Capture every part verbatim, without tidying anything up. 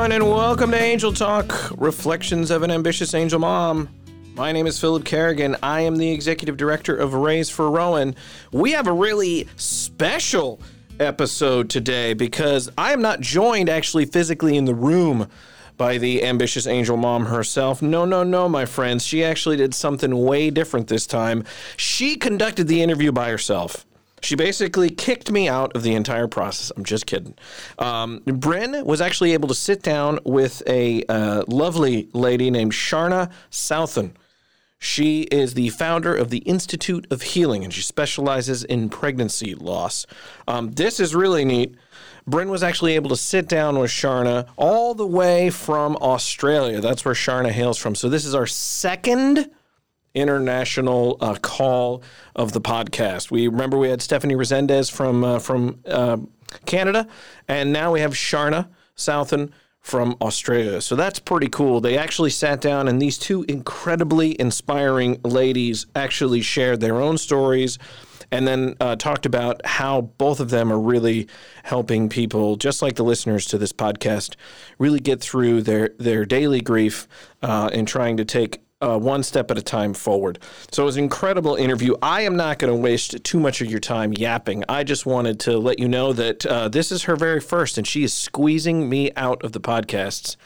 everyone, and welcome to Angel Talk, Reflections of an Ambitious Angel Mom. My name is Philip Kerrigan. I am the Executive Director of Raise for Rowan. We have a really special episode today because I am not joined actually physically in the room by the ambitious angel mom herself. No, no, no, my friends. She actually did something way different this time. She conducted the interview by herself. She basically kicked me out of the entire process. I'm just kidding. Um, Bryn was actually able to sit down with a uh, lovely lady named Sharna Southon. She is the founder of the Institute of Healing, and she specializes in pregnancy loss. Um, this is really neat. Bryn was actually able to sit down with Sharna all the way from Australia. That's where Sharna hails from. So this is our second international uh, call of the podcast. We remember we had Stephanie Resendez from uh, from uh, Canada, and now we have Sharna Southon from Australia. So that's pretty cool. They actually sat down, and these two incredibly inspiring ladies actually shared their own stories and then uh, talked about how both of them are really helping people, just like the listeners to this podcast, really get through their, their daily grief uh, and trying to take uh, one step at a time forward. So it was an incredible interview. I am not going to waste too much of your time yapping. I just wanted to let you know that uh, this is her very first, and she is squeezing me out of the podcasts.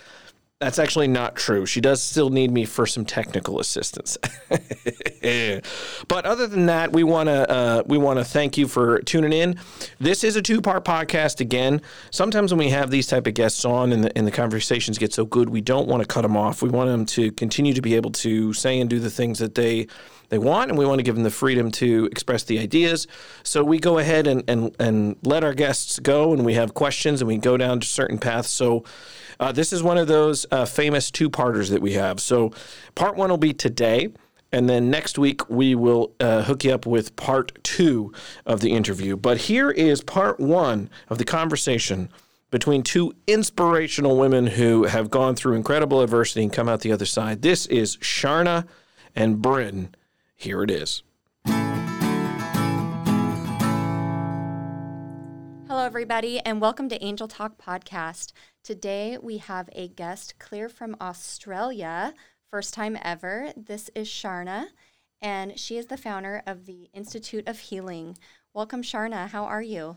That's actually not true. She does still need me for some technical assistance. But other than that, we want to uh, we want to thank you for tuning in. This is a two-part podcast again. Sometimes when we have these type of guests on and the, and the conversations get so good, we don't want to cut them off. We want them to continue to be able to say and do the things that they they want, and we want to give them the freedom to express the ideas. So we go ahead and and, and let our guests go, and we have questions, and we go down to certain paths. So uh, this is one of those uh, famous two-parters that we have. So part one will be today, and then next week we will uh, hook you up with part two of the interview. But here is part one of the conversation between two inspirational women who have gone through incredible adversity and come out the other side. This is Sharna and Bryn. Here it is. Hello, everybody, and welcome to Angel Talk Podcast. Today, we have a guest clear from Australia, first time ever. This is Sharna, and she is the founder of the Institute of Healing. Welcome, Sharna. How are you?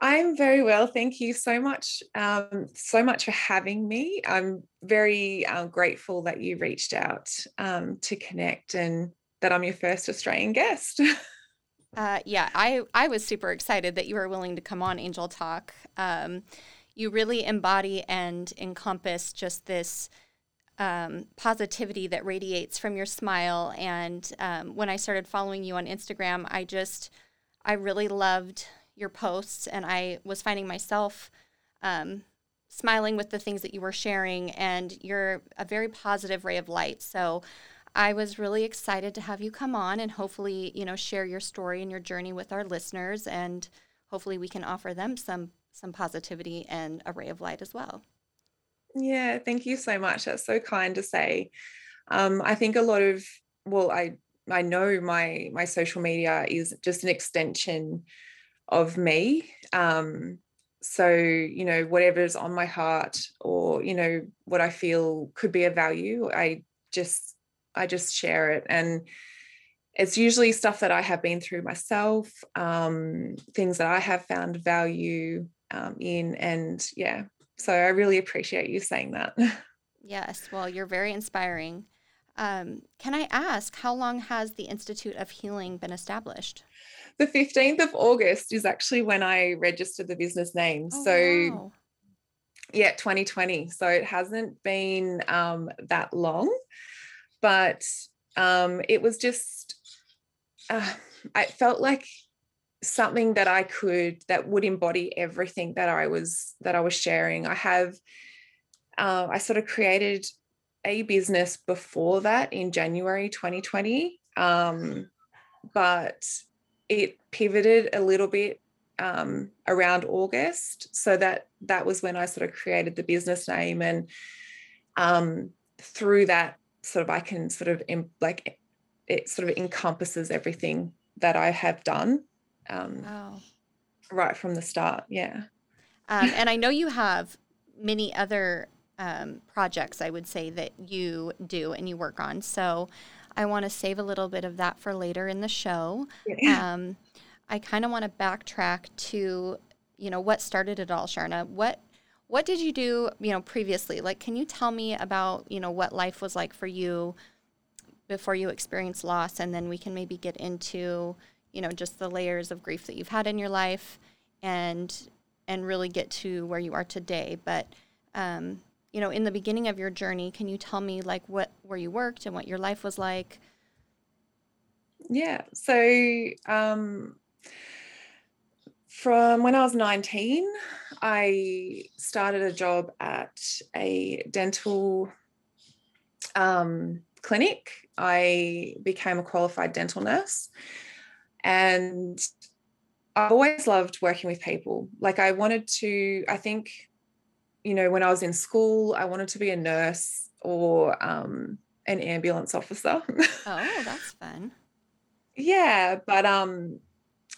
I'm very well. Thank you so much, um, so much for having me. I'm very uh, grateful that you reached out um, to connect and that I'm your first Australian guest. uh, yeah, I, I was super excited that you were willing to come on Angel Talk. Um, you really embody and encompass just this um, positivity that radiates from your smile. And um, when I started following you on Instagram, I just, I really loved your posts, and I was finding myself um, smiling with the things that you were sharing, and you're a very positive ray of light. So I was really excited to have you come on and hopefully, you know, share your story and your journey with our listeners, and hopefully we can offer them some some positivity and a ray of light as well. Yeah, thank you so much. That's so kind to say. Um, I think a lot of, well, I I know my my social media is just an extension of me. Um, so, you know, whatever's on my heart or, you know, what I feel could be of value, I just, I just share it. And it's usually stuff that I have been through myself, um, things that I have found value um, in. And yeah, so I really appreciate you saying that. Yes. Well, you're very inspiring. Um, can I ask, how long has the Institute of Healing been established? The fifteenth of August is actually when I registered the business name. Oh, so wow. Yeah, twenty twenty. So it hasn't been um, that long, but um, it was just, uh, I felt like something that I could, that would embody everything that I was, that I was sharing. I have, uh, I sort of created a business before that in January twenty twenty. Um, but it pivoted a little bit um, around August. So that, that was when I sort of created the business name. And um, through that sort of, I can sort of em- like, it sort of encompasses everything that I have done um, wow. right from the start. Yeah. Um, and I know you have many other um, projects, I would say, that you do and you work on. So I want to save a little bit of that for later in the show. Yeah. Um, I kind of want to backtrack to, you know, what started it all, Sharna. What what did you do, you know, previously? Like, can you tell me about, you know, what life was like for you before you experienced loss? And then we can maybe get into, you know, just the layers of grief that you've had in your life and and really get to where you are today. But, um, you know, in the beginning of your journey, can you tell me, like, what where you worked and what your life was like? Yeah, so um, from when I was nineteen, I started a job at a dental um, clinic. I became a qualified dental nurse, and I've always loved working with people. Like, I wanted to, I think, you know, when I was in school, I wanted to be a nurse or um, an ambulance officer. Oh, that's fun. Yeah, but um,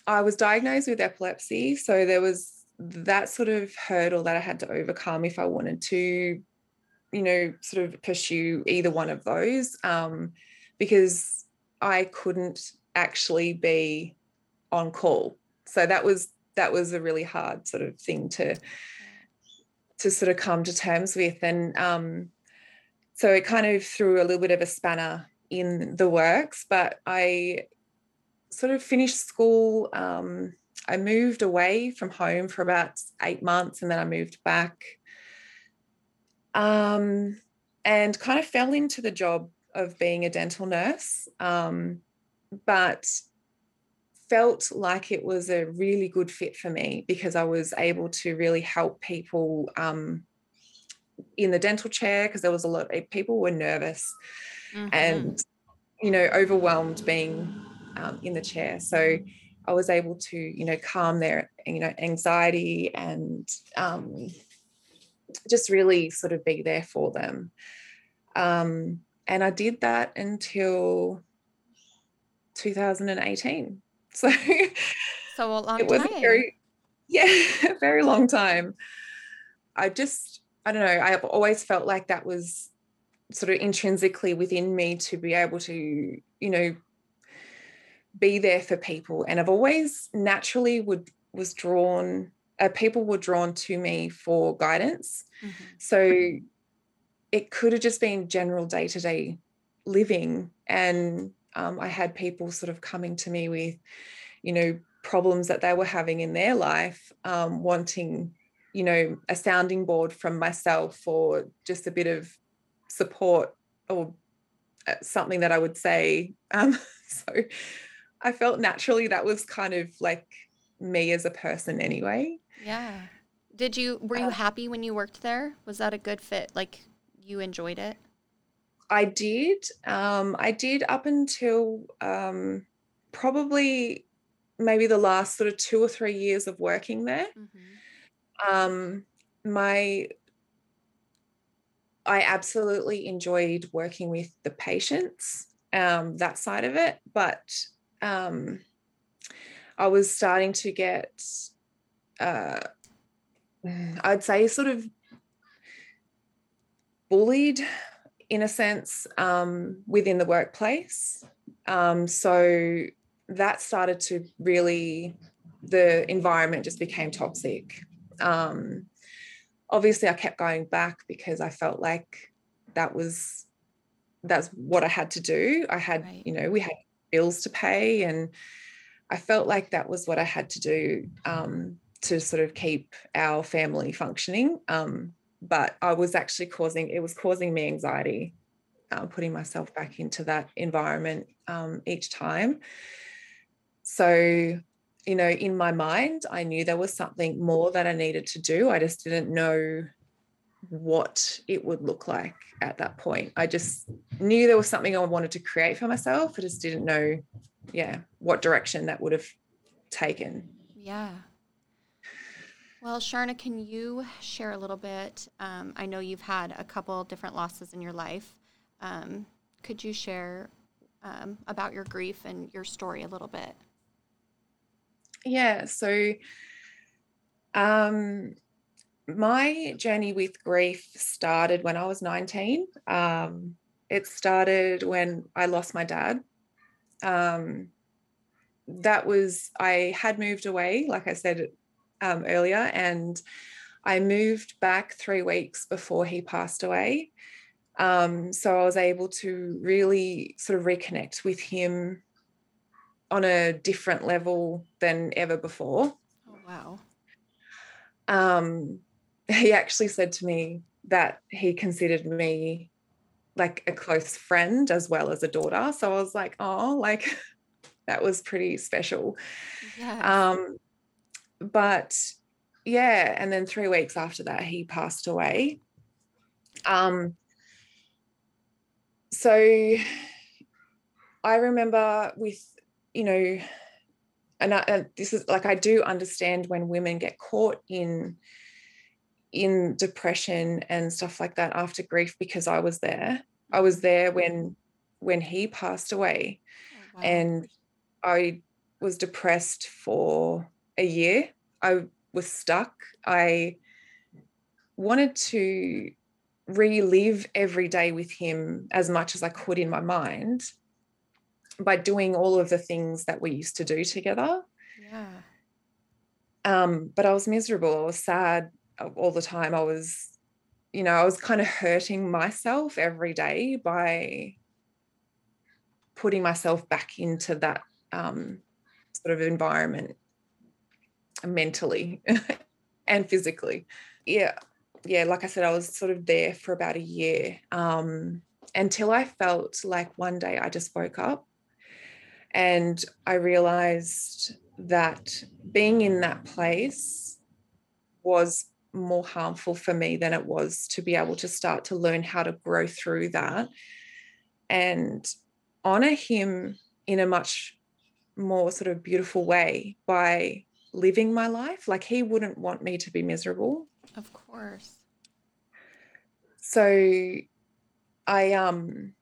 I was diagnosed with epilepsy, so there was that sort of hurdle that I had to overcome if I wanted to, you know, sort of pursue either one of those, um, because I couldn't actually be on call. So that was that was a really hard sort of thing to to sort of come to terms with, and um, so it kind of threw a little bit of a spanner in the works, but I sort of finished school. Um, I moved away from home for about eight months and then I moved back um, and kind of fell into the job of being a dental nurse, um, but felt like it was a really good fit for me because I was able to really help people um, in the dental chair, because there was a lot of people were nervous mm-hmm. and, you know, overwhelmed being Um, in the chair. So I was able to, you know, calm their, you know, anxiety and um, just really sort of be there for them. Um, and I did that until two thousand eighteen. So, so a long it was time. A very, yeah, a very long time. I just, I don't know, I've always felt like that was sort of intrinsically within me to be able to, you know, be there for people, and I've always naturally would was drawn uh, people were drawn to me for guidance mm-hmm. So it could have just been general day-to-day living, and um, I had people sort of coming to me with, you know, problems that they were having in their life, um, wanting, you know, a sounding board from myself or just a bit of support or something that I would say, um, so I felt naturally that was kind of like me as a person anyway. Yeah. Did you, were you uh, happy when you worked there? Was that a good fit? Like, you enjoyed it? I did. Um, I did up until um, probably maybe the last sort of two or three years of working there. Mm-hmm. Um, my, I absolutely enjoyed working with the patients, um, that side of it, but Um, I was starting to get, uh, I'd say, sort of bullied in a sense um, within the workplace. Um, so that started to really, the environment just became toxic. Um, obviously, I kept going back because I felt like that was, that's what I had to do. I had, right. you know, we had bills to pay, and I felt like that was what I had to do um, to sort of keep our family functioning, um, but I was actually causing it was causing me anxiety, uh, putting myself back into that environment um, each time. So, you know, in my mind I knew there was something more that I needed to do. I just didn't know what it would look like at that point. I just knew there was something I wanted to create for myself. I just didn't know, yeah, what direction that would have taken. Yeah. Well, Sharna, can you share a little bit? Um, I know you've had a couple different losses in your life. Um, could you share um, about your grief and your story a little bit? Yeah. So, um, my journey with grief started when I was nineteen. Um, it started when I lost my dad. Um, that was, I had moved away, like I said um, earlier, and I moved back three weeks before he passed away. Um, so I was able to really sort of reconnect with him on a different level than ever before. Oh, wow. Um, he actually said to me that he considered me like a close friend as well as a daughter. So I was like, oh, like that was pretty special. Yeah. Um, but yeah. And then three weeks after that, he passed away. Um, so I remember with, you know, and, I, and this is like, I do understand when women get caught in, in depression and stuff like that after grief, because I was there. I was there when, when he passed away. Oh, wow. And I was depressed for a year. I was stuck. I wanted to relive every day with him as much as I could in my mind, by doing all of the things that we used to do together. Yeah. Um, but I was miserable. I was sad all the time. I was, you know, I was kind of hurting myself every day by putting myself back into that um, sort of environment mentally and physically. Yeah. Yeah. Like I said, I was sort of there for about a year um, until I felt like one day I just woke up. And I realized that being in that place was more harmful for me than it was to be able to start to learn how to grow through that and honor him in a much more sort of beautiful way by living my life. Like, he wouldn't want me to be miserable. Of course. So I, um,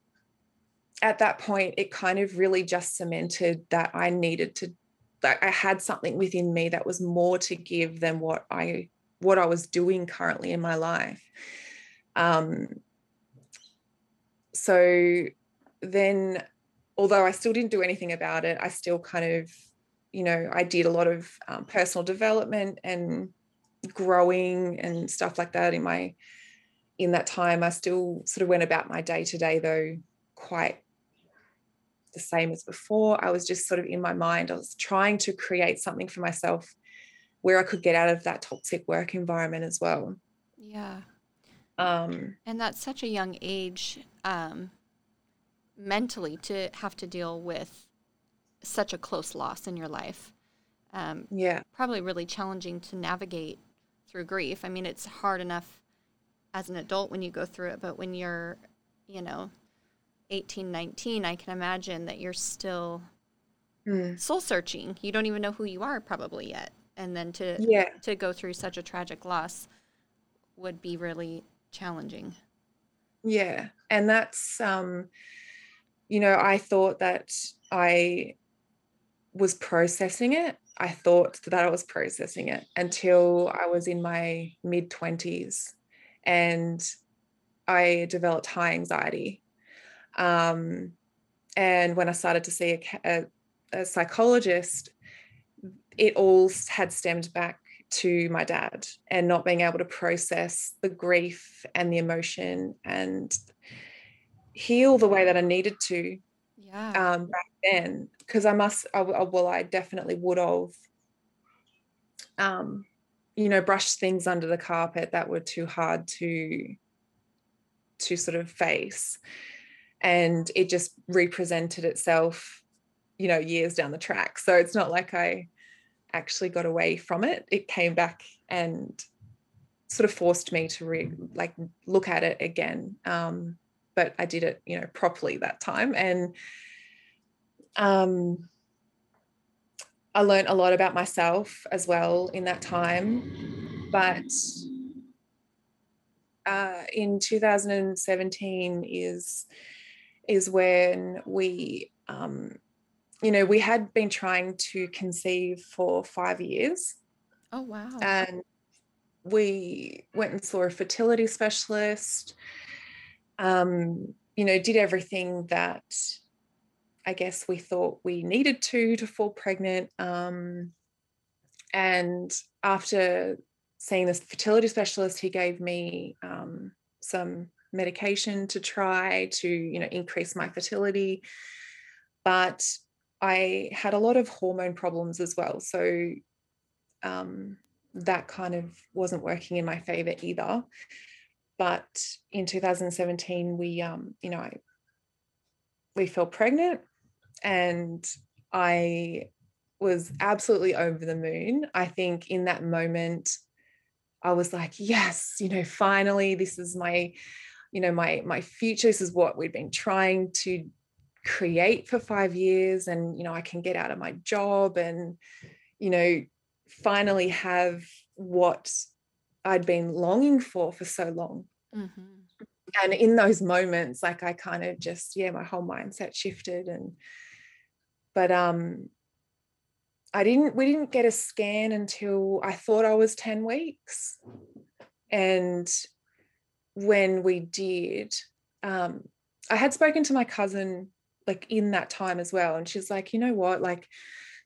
at that point, it kind of really just cemented that I needed to, that I had something within me that was more to give than what I, what I was doing currently in my life. Um, so then, although I still didn't do anything about it, I still kind of, you know, I did a lot of um, personal development and growing and stuff like that in my, in that time. I still sort of went about my day-to-day though, quite the same as before. I was just sort of in my mind, I was trying to create something for myself where I could get out of that toxic work environment as well. Yeah. Um, and that's such a young age, um, mentally, to have to deal with such a close loss in your life. Um, yeah. Probably really challenging to navigate through grief. I mean, it's hard enough as an adult when you go through it, but when you're, you know, eighteen, nineteen, I can imagine that you're still mm. soul searching. You don't even know who you are probably yet. And then to yeah. to go through such a tragic loss would be really challenging. Yeah. And that's, um, you know, I thought that I was processing it. I thought that I was processing it until I was in my mid-twenties and I developed high anxiety. Um, and when I started to see a, a, a psychologist, it all had stemmed back to my dad and not being able to process the grief and the emotion and heal the way that I needed to, yeah. um, back then. Cause I must, I, I, well, I definitely would have, um, you know, brushed things under the carpet that were too hard to, to sort of face. And it just represented itself, you know, years down the track. So it's not like I actually got away from it. It came back and sort of forced me to re- like look at it again. Um, but I did it, you know, properly that time. And um, I learned a lot about myself as well in that time. But uh, in two thousand seventeen is... is when we, um, you know, we had been trying to conceive for five years. Oh, wow. And we went and saw a fertility specialist, um, you know, did everything that I guess we thought we needed to to fall pregnant. Um, and after seeing this fertility specialist, he gave me um, some medication to try to, you know, increase my fertility. But I had a lot of hormone problems as well. So um, that kind of wasn't working in my favour either. But in two thousand seventeen, we, um, you know, I, we fell pregnant, and I was absolutely over the moon. I think in that moment, I was like, yes, you know, finally, this is my, you know, my, my future. This is what we've been trying to create for five years. And, you know, I can get out of my job and, you know, finally have what I'd been longing for for so long. Mm-hmm. And in those moments, like I kind of just, yeah, my whole mindset shifted. And, but, um, I didn't, we didn't get a scan until I thought I was ten weeks. And when we did, um, I had spoken to my cousin like in that time as well. And she's like, you know what, like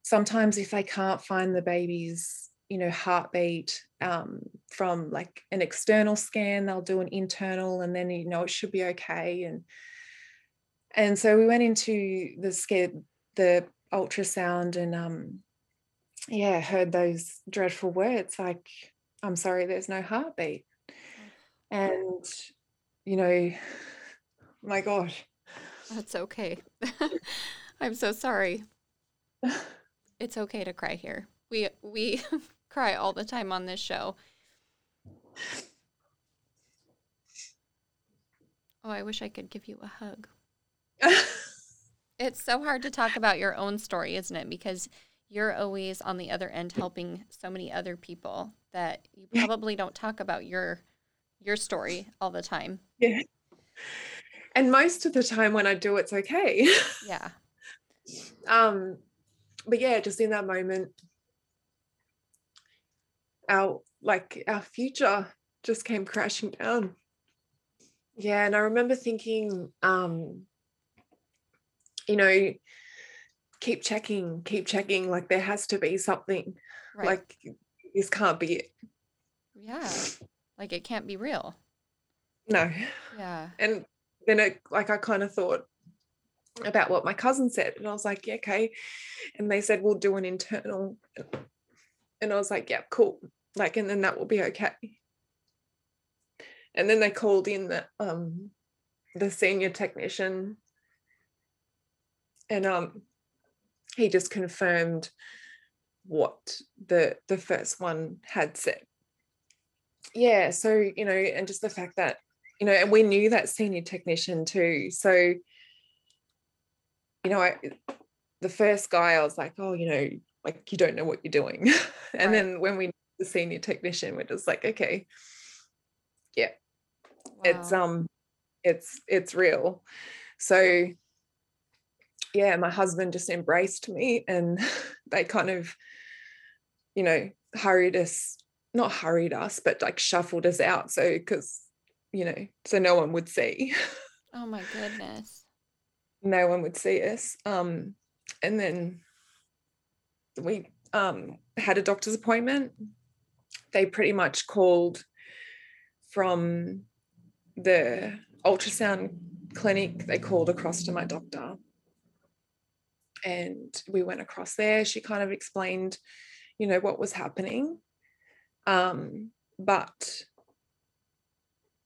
sometimes if they can't find the baby's, you know, heartbeat, um, from like an external scan, they'll do an internal, and then, you know, it should be okay. And, and so we went into the scared, the ultrasound, and, um, yeah, heard those dreadful words like, I'm sorry, there's no heartbeat. And, you know, my God. That's okay. I'm so sorry. It's okay to cry here. We we cry all the time on this show. Oh, I wish I could give you a hug. It's so hard to talk about your own story, isn't it? Because you're always on the other end helping so many other people that you probably don't talk about your your story all the time. Yeah. And most of the time when I do, it's okay. Yeah. um, but yeah, just in that moment, our like our future just came crashing down. Yeah, and I remember thinking, um, you know, keep checking, keep checking. Like there has to be something. Right. Like this can't be it. Yeah. Like it can't be real. No. Yeah. And then it, like, I kind of thought about what my cousin said, and I was like, yeah, okay. And they said, we'll do an internal. And I was like, yeah, cool. Like, and then that will be okay. And then they called in the, um, the senior technician, and um, he just confirmed what the, the first one had said. Yeah. So, you know, and just the fact that, you know, and we knew that senior technician too. So, you know, I, the first guy, I was like, oh, you know, like you don't know what you're doing. And right. Then when we, the senior technician, we're just like, okay, yeah, wow. it's, um, it's, it's real. So yeah, my husband just embraced me, and they kind of, you know, hurried us, not hurried us, but like shuffled us out. So, cause you know, so no one would see. Oh my goodness. No one would see us. Um, and then we um, had a doctor's appointment. They pretty much called from the ultrasound clinic. They called across to my doctor, and we went across there. She kind of explained, you know, what was happening. Um, but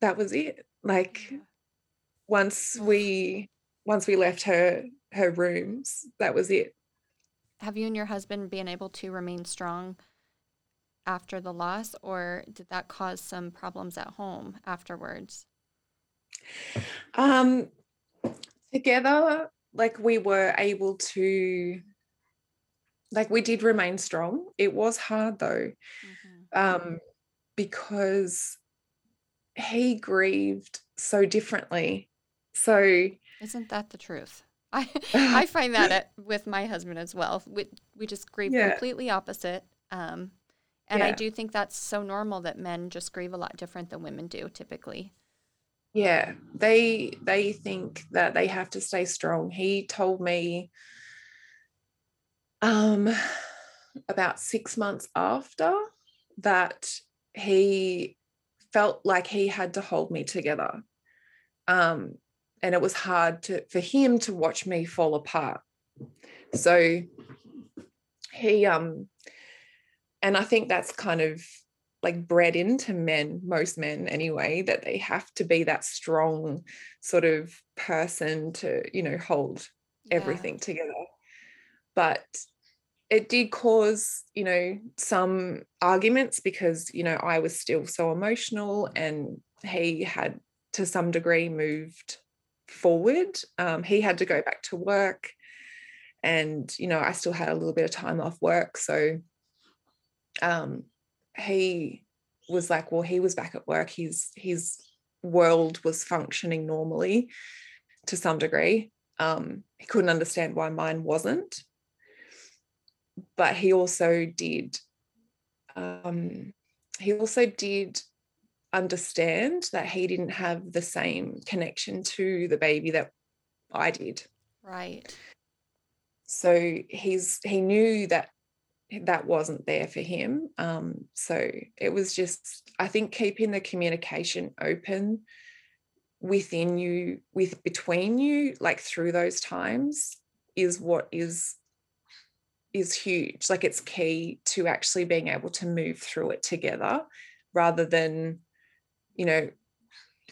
that was it. Like once we once we left her her rooms, that was it. Have you and your husband been able to remain strong after the loss, or did that cause some problems at home afterwards? Um, together, like we were able to, like we did remain strong. It was hard though, mm-hmm. um, because he grieved so differently. So isn't that the truth? I I find that at, with my husband as well. We we just grieve yeah. completely opposite. Um, And yeah. I do think that's so normal that men just grieve a lot different than women do typically. Yeah, they they think that they have to stay strong. He told me um, about six months after that he felt like he had to hold me together. Um, and it was hard to for him to watch me fall apart. So he, um, and I think that's kind of like bred into men, most men anyway, that they have to be that strong sort of person to, you know, hold yeah. everything together. But it did cause, you know, some arguments because, you know, I was still so emotional and he had to some degree moved forward. Um, he had to go back to work and, you know, I still had a little bit of time off work. So um, he was like, well, he was back at work. His, his world was functioning normally to some degree. Um, he couldn't understand why mine wasn't. But he also did, um, he also did understand that he didn't have the same connection to the baby that I did. Right. So he's, he knew that that wasn't there for him. Um, so it was just, I think, keeping the communication open within you, with between you, like through those times is what is is huge. Like it's key to actually being able to move through it together rather than, you know,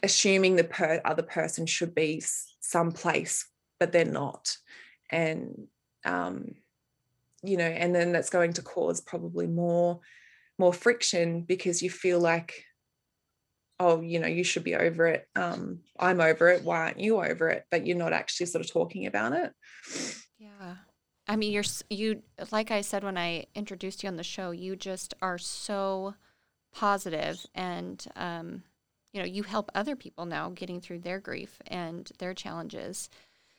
assuming the per- other person should be someplace, but they're not. And, um, you know, and then that's going to cause probably more, more friction because you feel like, oh, you know, you should be over it. Um, I'm over it. Why aren't you over it? But you're not actually sort of talking about it. Yeah. I mean, you're, you, like I said, when I introduced you on the show, you just are so positive and, um, you know, you help other people now getting through their grief and their challenges.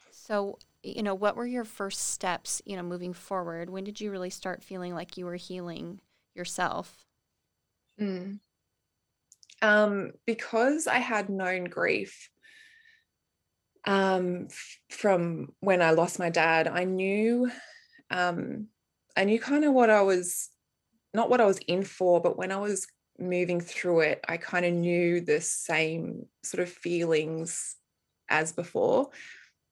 So, you know, what were your first steps, you know, moving forward? When did you really start feeling like you were healing yourself? Mm. Um, because I had known grief um from when I lost my dad, I knew um I knew kind of what I was not what I was in for, but when I was moving through it, I kind of knew the same sort of feelings as before.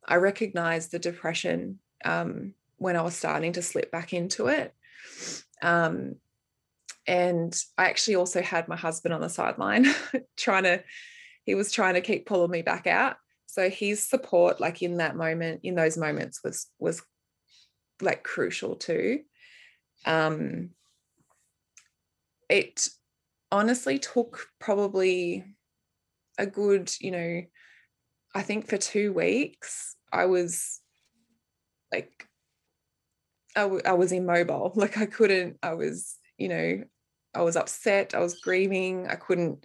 I recognized the depression um when I was starting to slip back into it, um and I actually also had my husband on the sideline trying to he was trying to keep pulling me back out. So his support, like in that moment, in those moments was, was like crucial too. Um, it honestly took probably a good, you know, I think for two weeks, I was like, I, w- I was immobile. Like I couldn't, I was, you know, I was upset. I was grieving. I couldn't,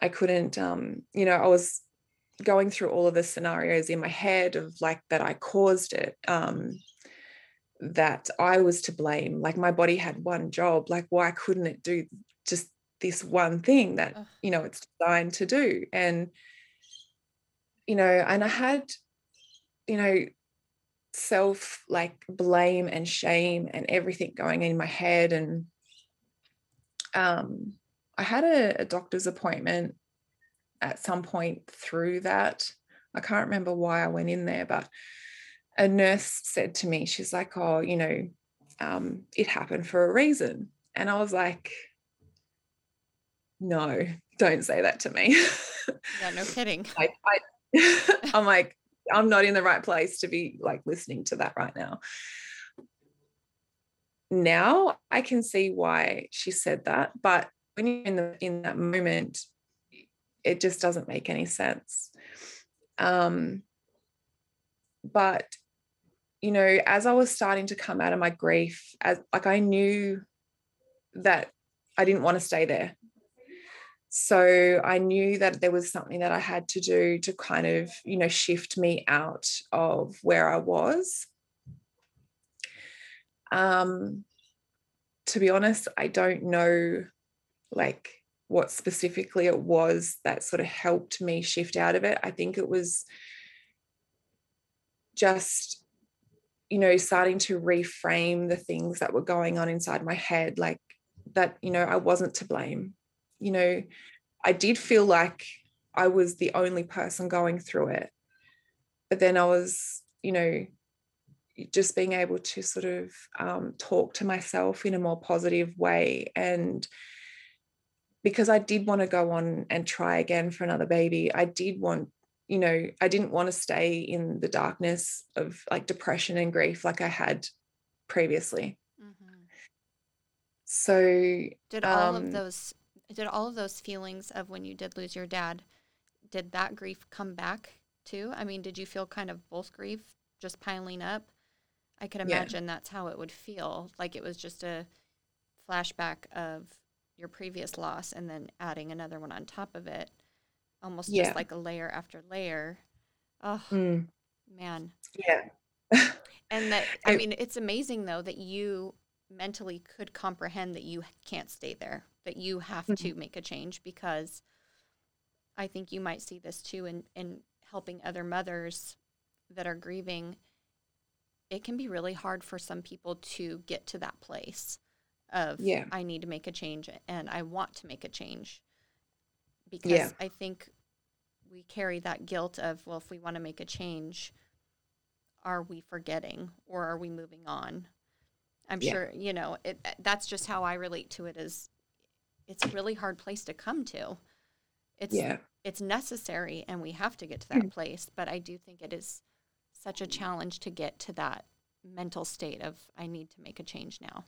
I couldn't, um, you know, I was going through all of the scenarios in my head of like that I caused it, um, that I was to blame. Like my body had one job, like why couldn't it do just this one thing that, you know, it's designed to do? And, you know, and I had, you know, self like blame and shame and everything going in my head. And um, I had a, a doctor's appointment at some point through that. I can't remember why I went in there, but a nurse said to me, she's like, oh, you know, um, it happened for a reason. And I was like, no, don't say that to me. Yeah, no kidding. like, I, I'm like, I'm not in the right place to be like listening to that right now. Now I can see why she said that, but when you're in, the, in that moment, it just doesn't make any sense. Um, but, you know, as I was starting to come out of my grief, as like I knew that I didn't want to stay there. So I knew that there was something that I had to do to kind of, you know, shift me out of where I was. Um, to be honest, I don't know like what specifically it was that sort of helped me shift out of it. I think it was just, you know, starting to reframe the things that were going on inside my head, like that, you know, I wasn't to blame. You know, I did feel like I was the only person going through it. But then I was, you know, just being able to sort of um, talk to myself in a more positive way. And because I did want to go on and try again for another baby, I did want, you know, I didn't want to stay in the darkness of like depression and grief like I had previously. Mm-hmm. So did all um, of those, did all of those feelings of when you did lose your dad, did that grief come back too? I mean, did you feel kind of both grief just piling up? I could imagine yeah. that's how it would feel, like it was just a flashback of your previous loss and then adding another one on top of it, almost yeah. just like a layer after layer. Oh, mm. man. Yeah. And that, I mean, it's amazing though that you mentally could comprehend that you can't stay there, that you have mm-hmm. to make a change, because I think you might see this too in, in helping other mothers that are grieving. It can be really hard for some people to get to that place of yeah. I need to make a change and I want to make a change, because yeah. I think we carry that guilt of, well, if we want to make a change, are we forgetting or are we moving on? I'm yeah. sure, you know, it, that's just how I relate to it, is it's a really hard place to come to. It's yeah. it's necessary and we have to get to that mm. place, but I do think it is such a challenge to get to that mental state of I need to make a change now.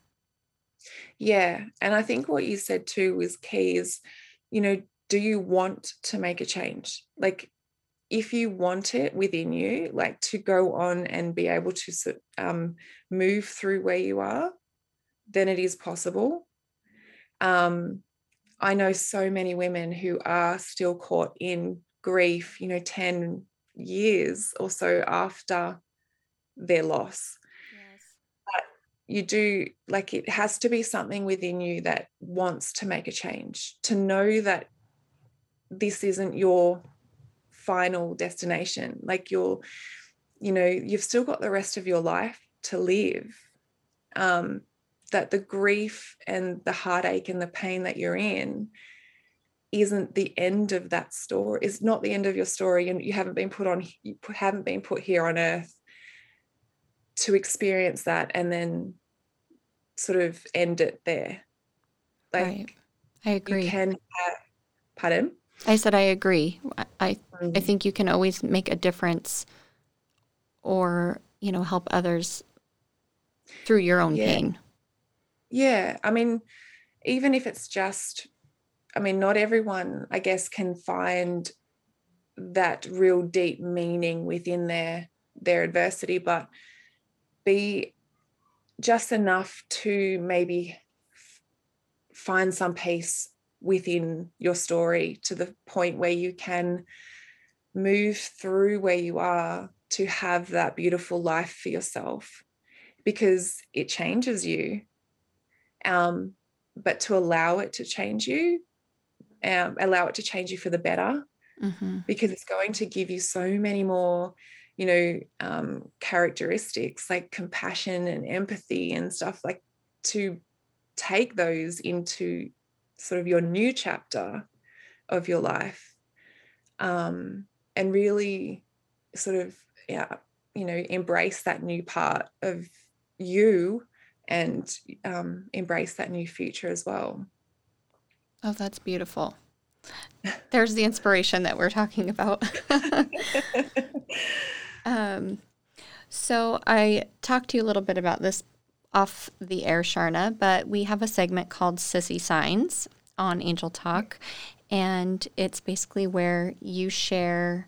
Yeah. And I think what you said too was key is, you know, do you want to make a change? Like if you want it within you, like to go on and be able to um, move through where you are, then it is possible. Um, I know so many women who are still caught in grief, you know, ten years or so after their loss. You do, like it has to be something within you that wants to make a change, to know that this isn't your final destination. Like you're, you know, you've still got the rest of your life to live. Um, that the grief and the heartache and the pain that you're in isn't the end of that story. It's not the end of your story, and you haven't been put on, you haven't been put here on earth to experience that and then sort of end it there. Like right. I agree. You can have, pardon? I said I agree. I mm-hmm. I think you can always make a difference, or, you know, help others through your own yeah. pain. Yeah. I mean, even if it's just, I mean, not everyone, I guess, can find that real deep meaning within their their adversity, but be just enough to maybe find some peace within your story, to the point where you can move through where you are to have that beautiful life for yourself, because it changes you. Um, but to allow it to change you, um, allow it to change you for the better, mm-hmm. because it's going to give you so many more, you know, um, characteristics like compassion and empathy and stuff, like to take those into sort of your new chapter of your life, um, and really sort of, yeah, you know, embrace that new part of you and um, embrace that new future as well. Oh, that's beautiful. There's the inspiration that we're talking about. Um, so I talked to you a little bit about this off the air, Sharna, but we have a segment called Sissy Signs on Angel Talk, and it's basically where you share,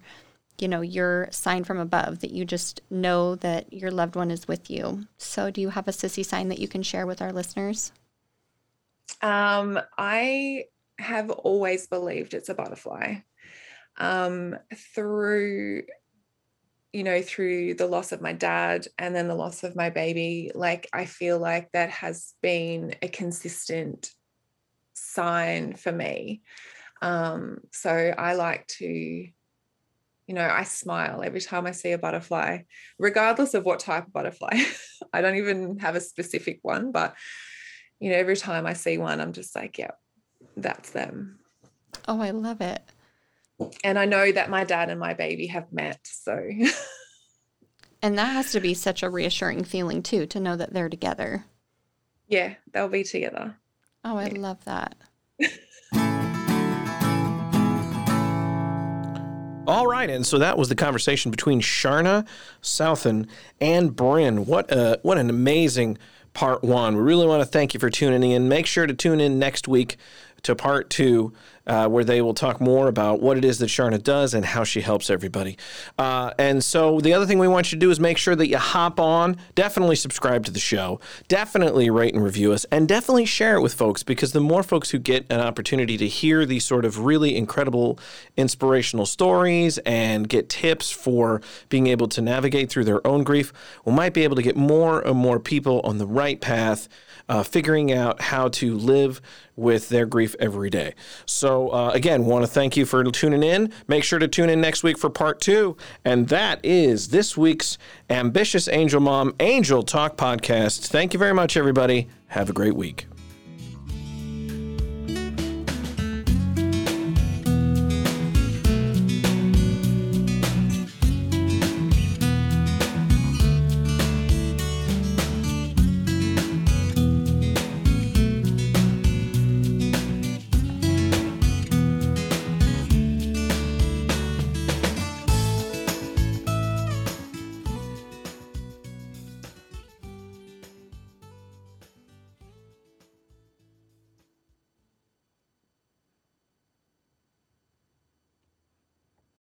you know, your sign from above that you just know that your loved one is with you. So do you have a sissy sign that you can share with our listeners? Um, I have always believed it's a butterfly. Um, through you know, through the loss of my dad and then the loss of my baby, like I feel like that has been a consistent sign for me. Um, so I like to, you know, I smile every time I see a butterfly, regardless of what type of butterfly. I don't even have a specific one, but, you know, every time I see one, I'm just like, yeah, that's them. Oh, I love it. And I know that my dad and my baby have met, so. And that has to be such a reassuring feeling too, to know that they're together. Yeah, they'll be together. Oh, I yeah. love that. All right, and so that was the conversation between Sharna Southon and Brynn. What a, what an amazing part one. We really want to thank you for tuning in. Make sure to tune in next week to part two, uh, where they will talk more about what it is that Sharna does and how she helps everybody. Uh, and so the other thing we want you to do is make sure that you hop on, definitely subscribe to the show, definitely rate and review us, and definitely share it with folks, because the more folks who get an opportunity to hear these sort of really incredible inspirational stories and get tips for being able to navigate through their own grief, we might be able to get more and more people on the right path, uh, figuring out how to live with their grief every day. So uh, again, want to thank you for tuning in. Make sure to tune in next week for part two. And that is this week's Ambitious Angel Mom Angel Talk podcast. Thank you very much, everybody. Have a great week.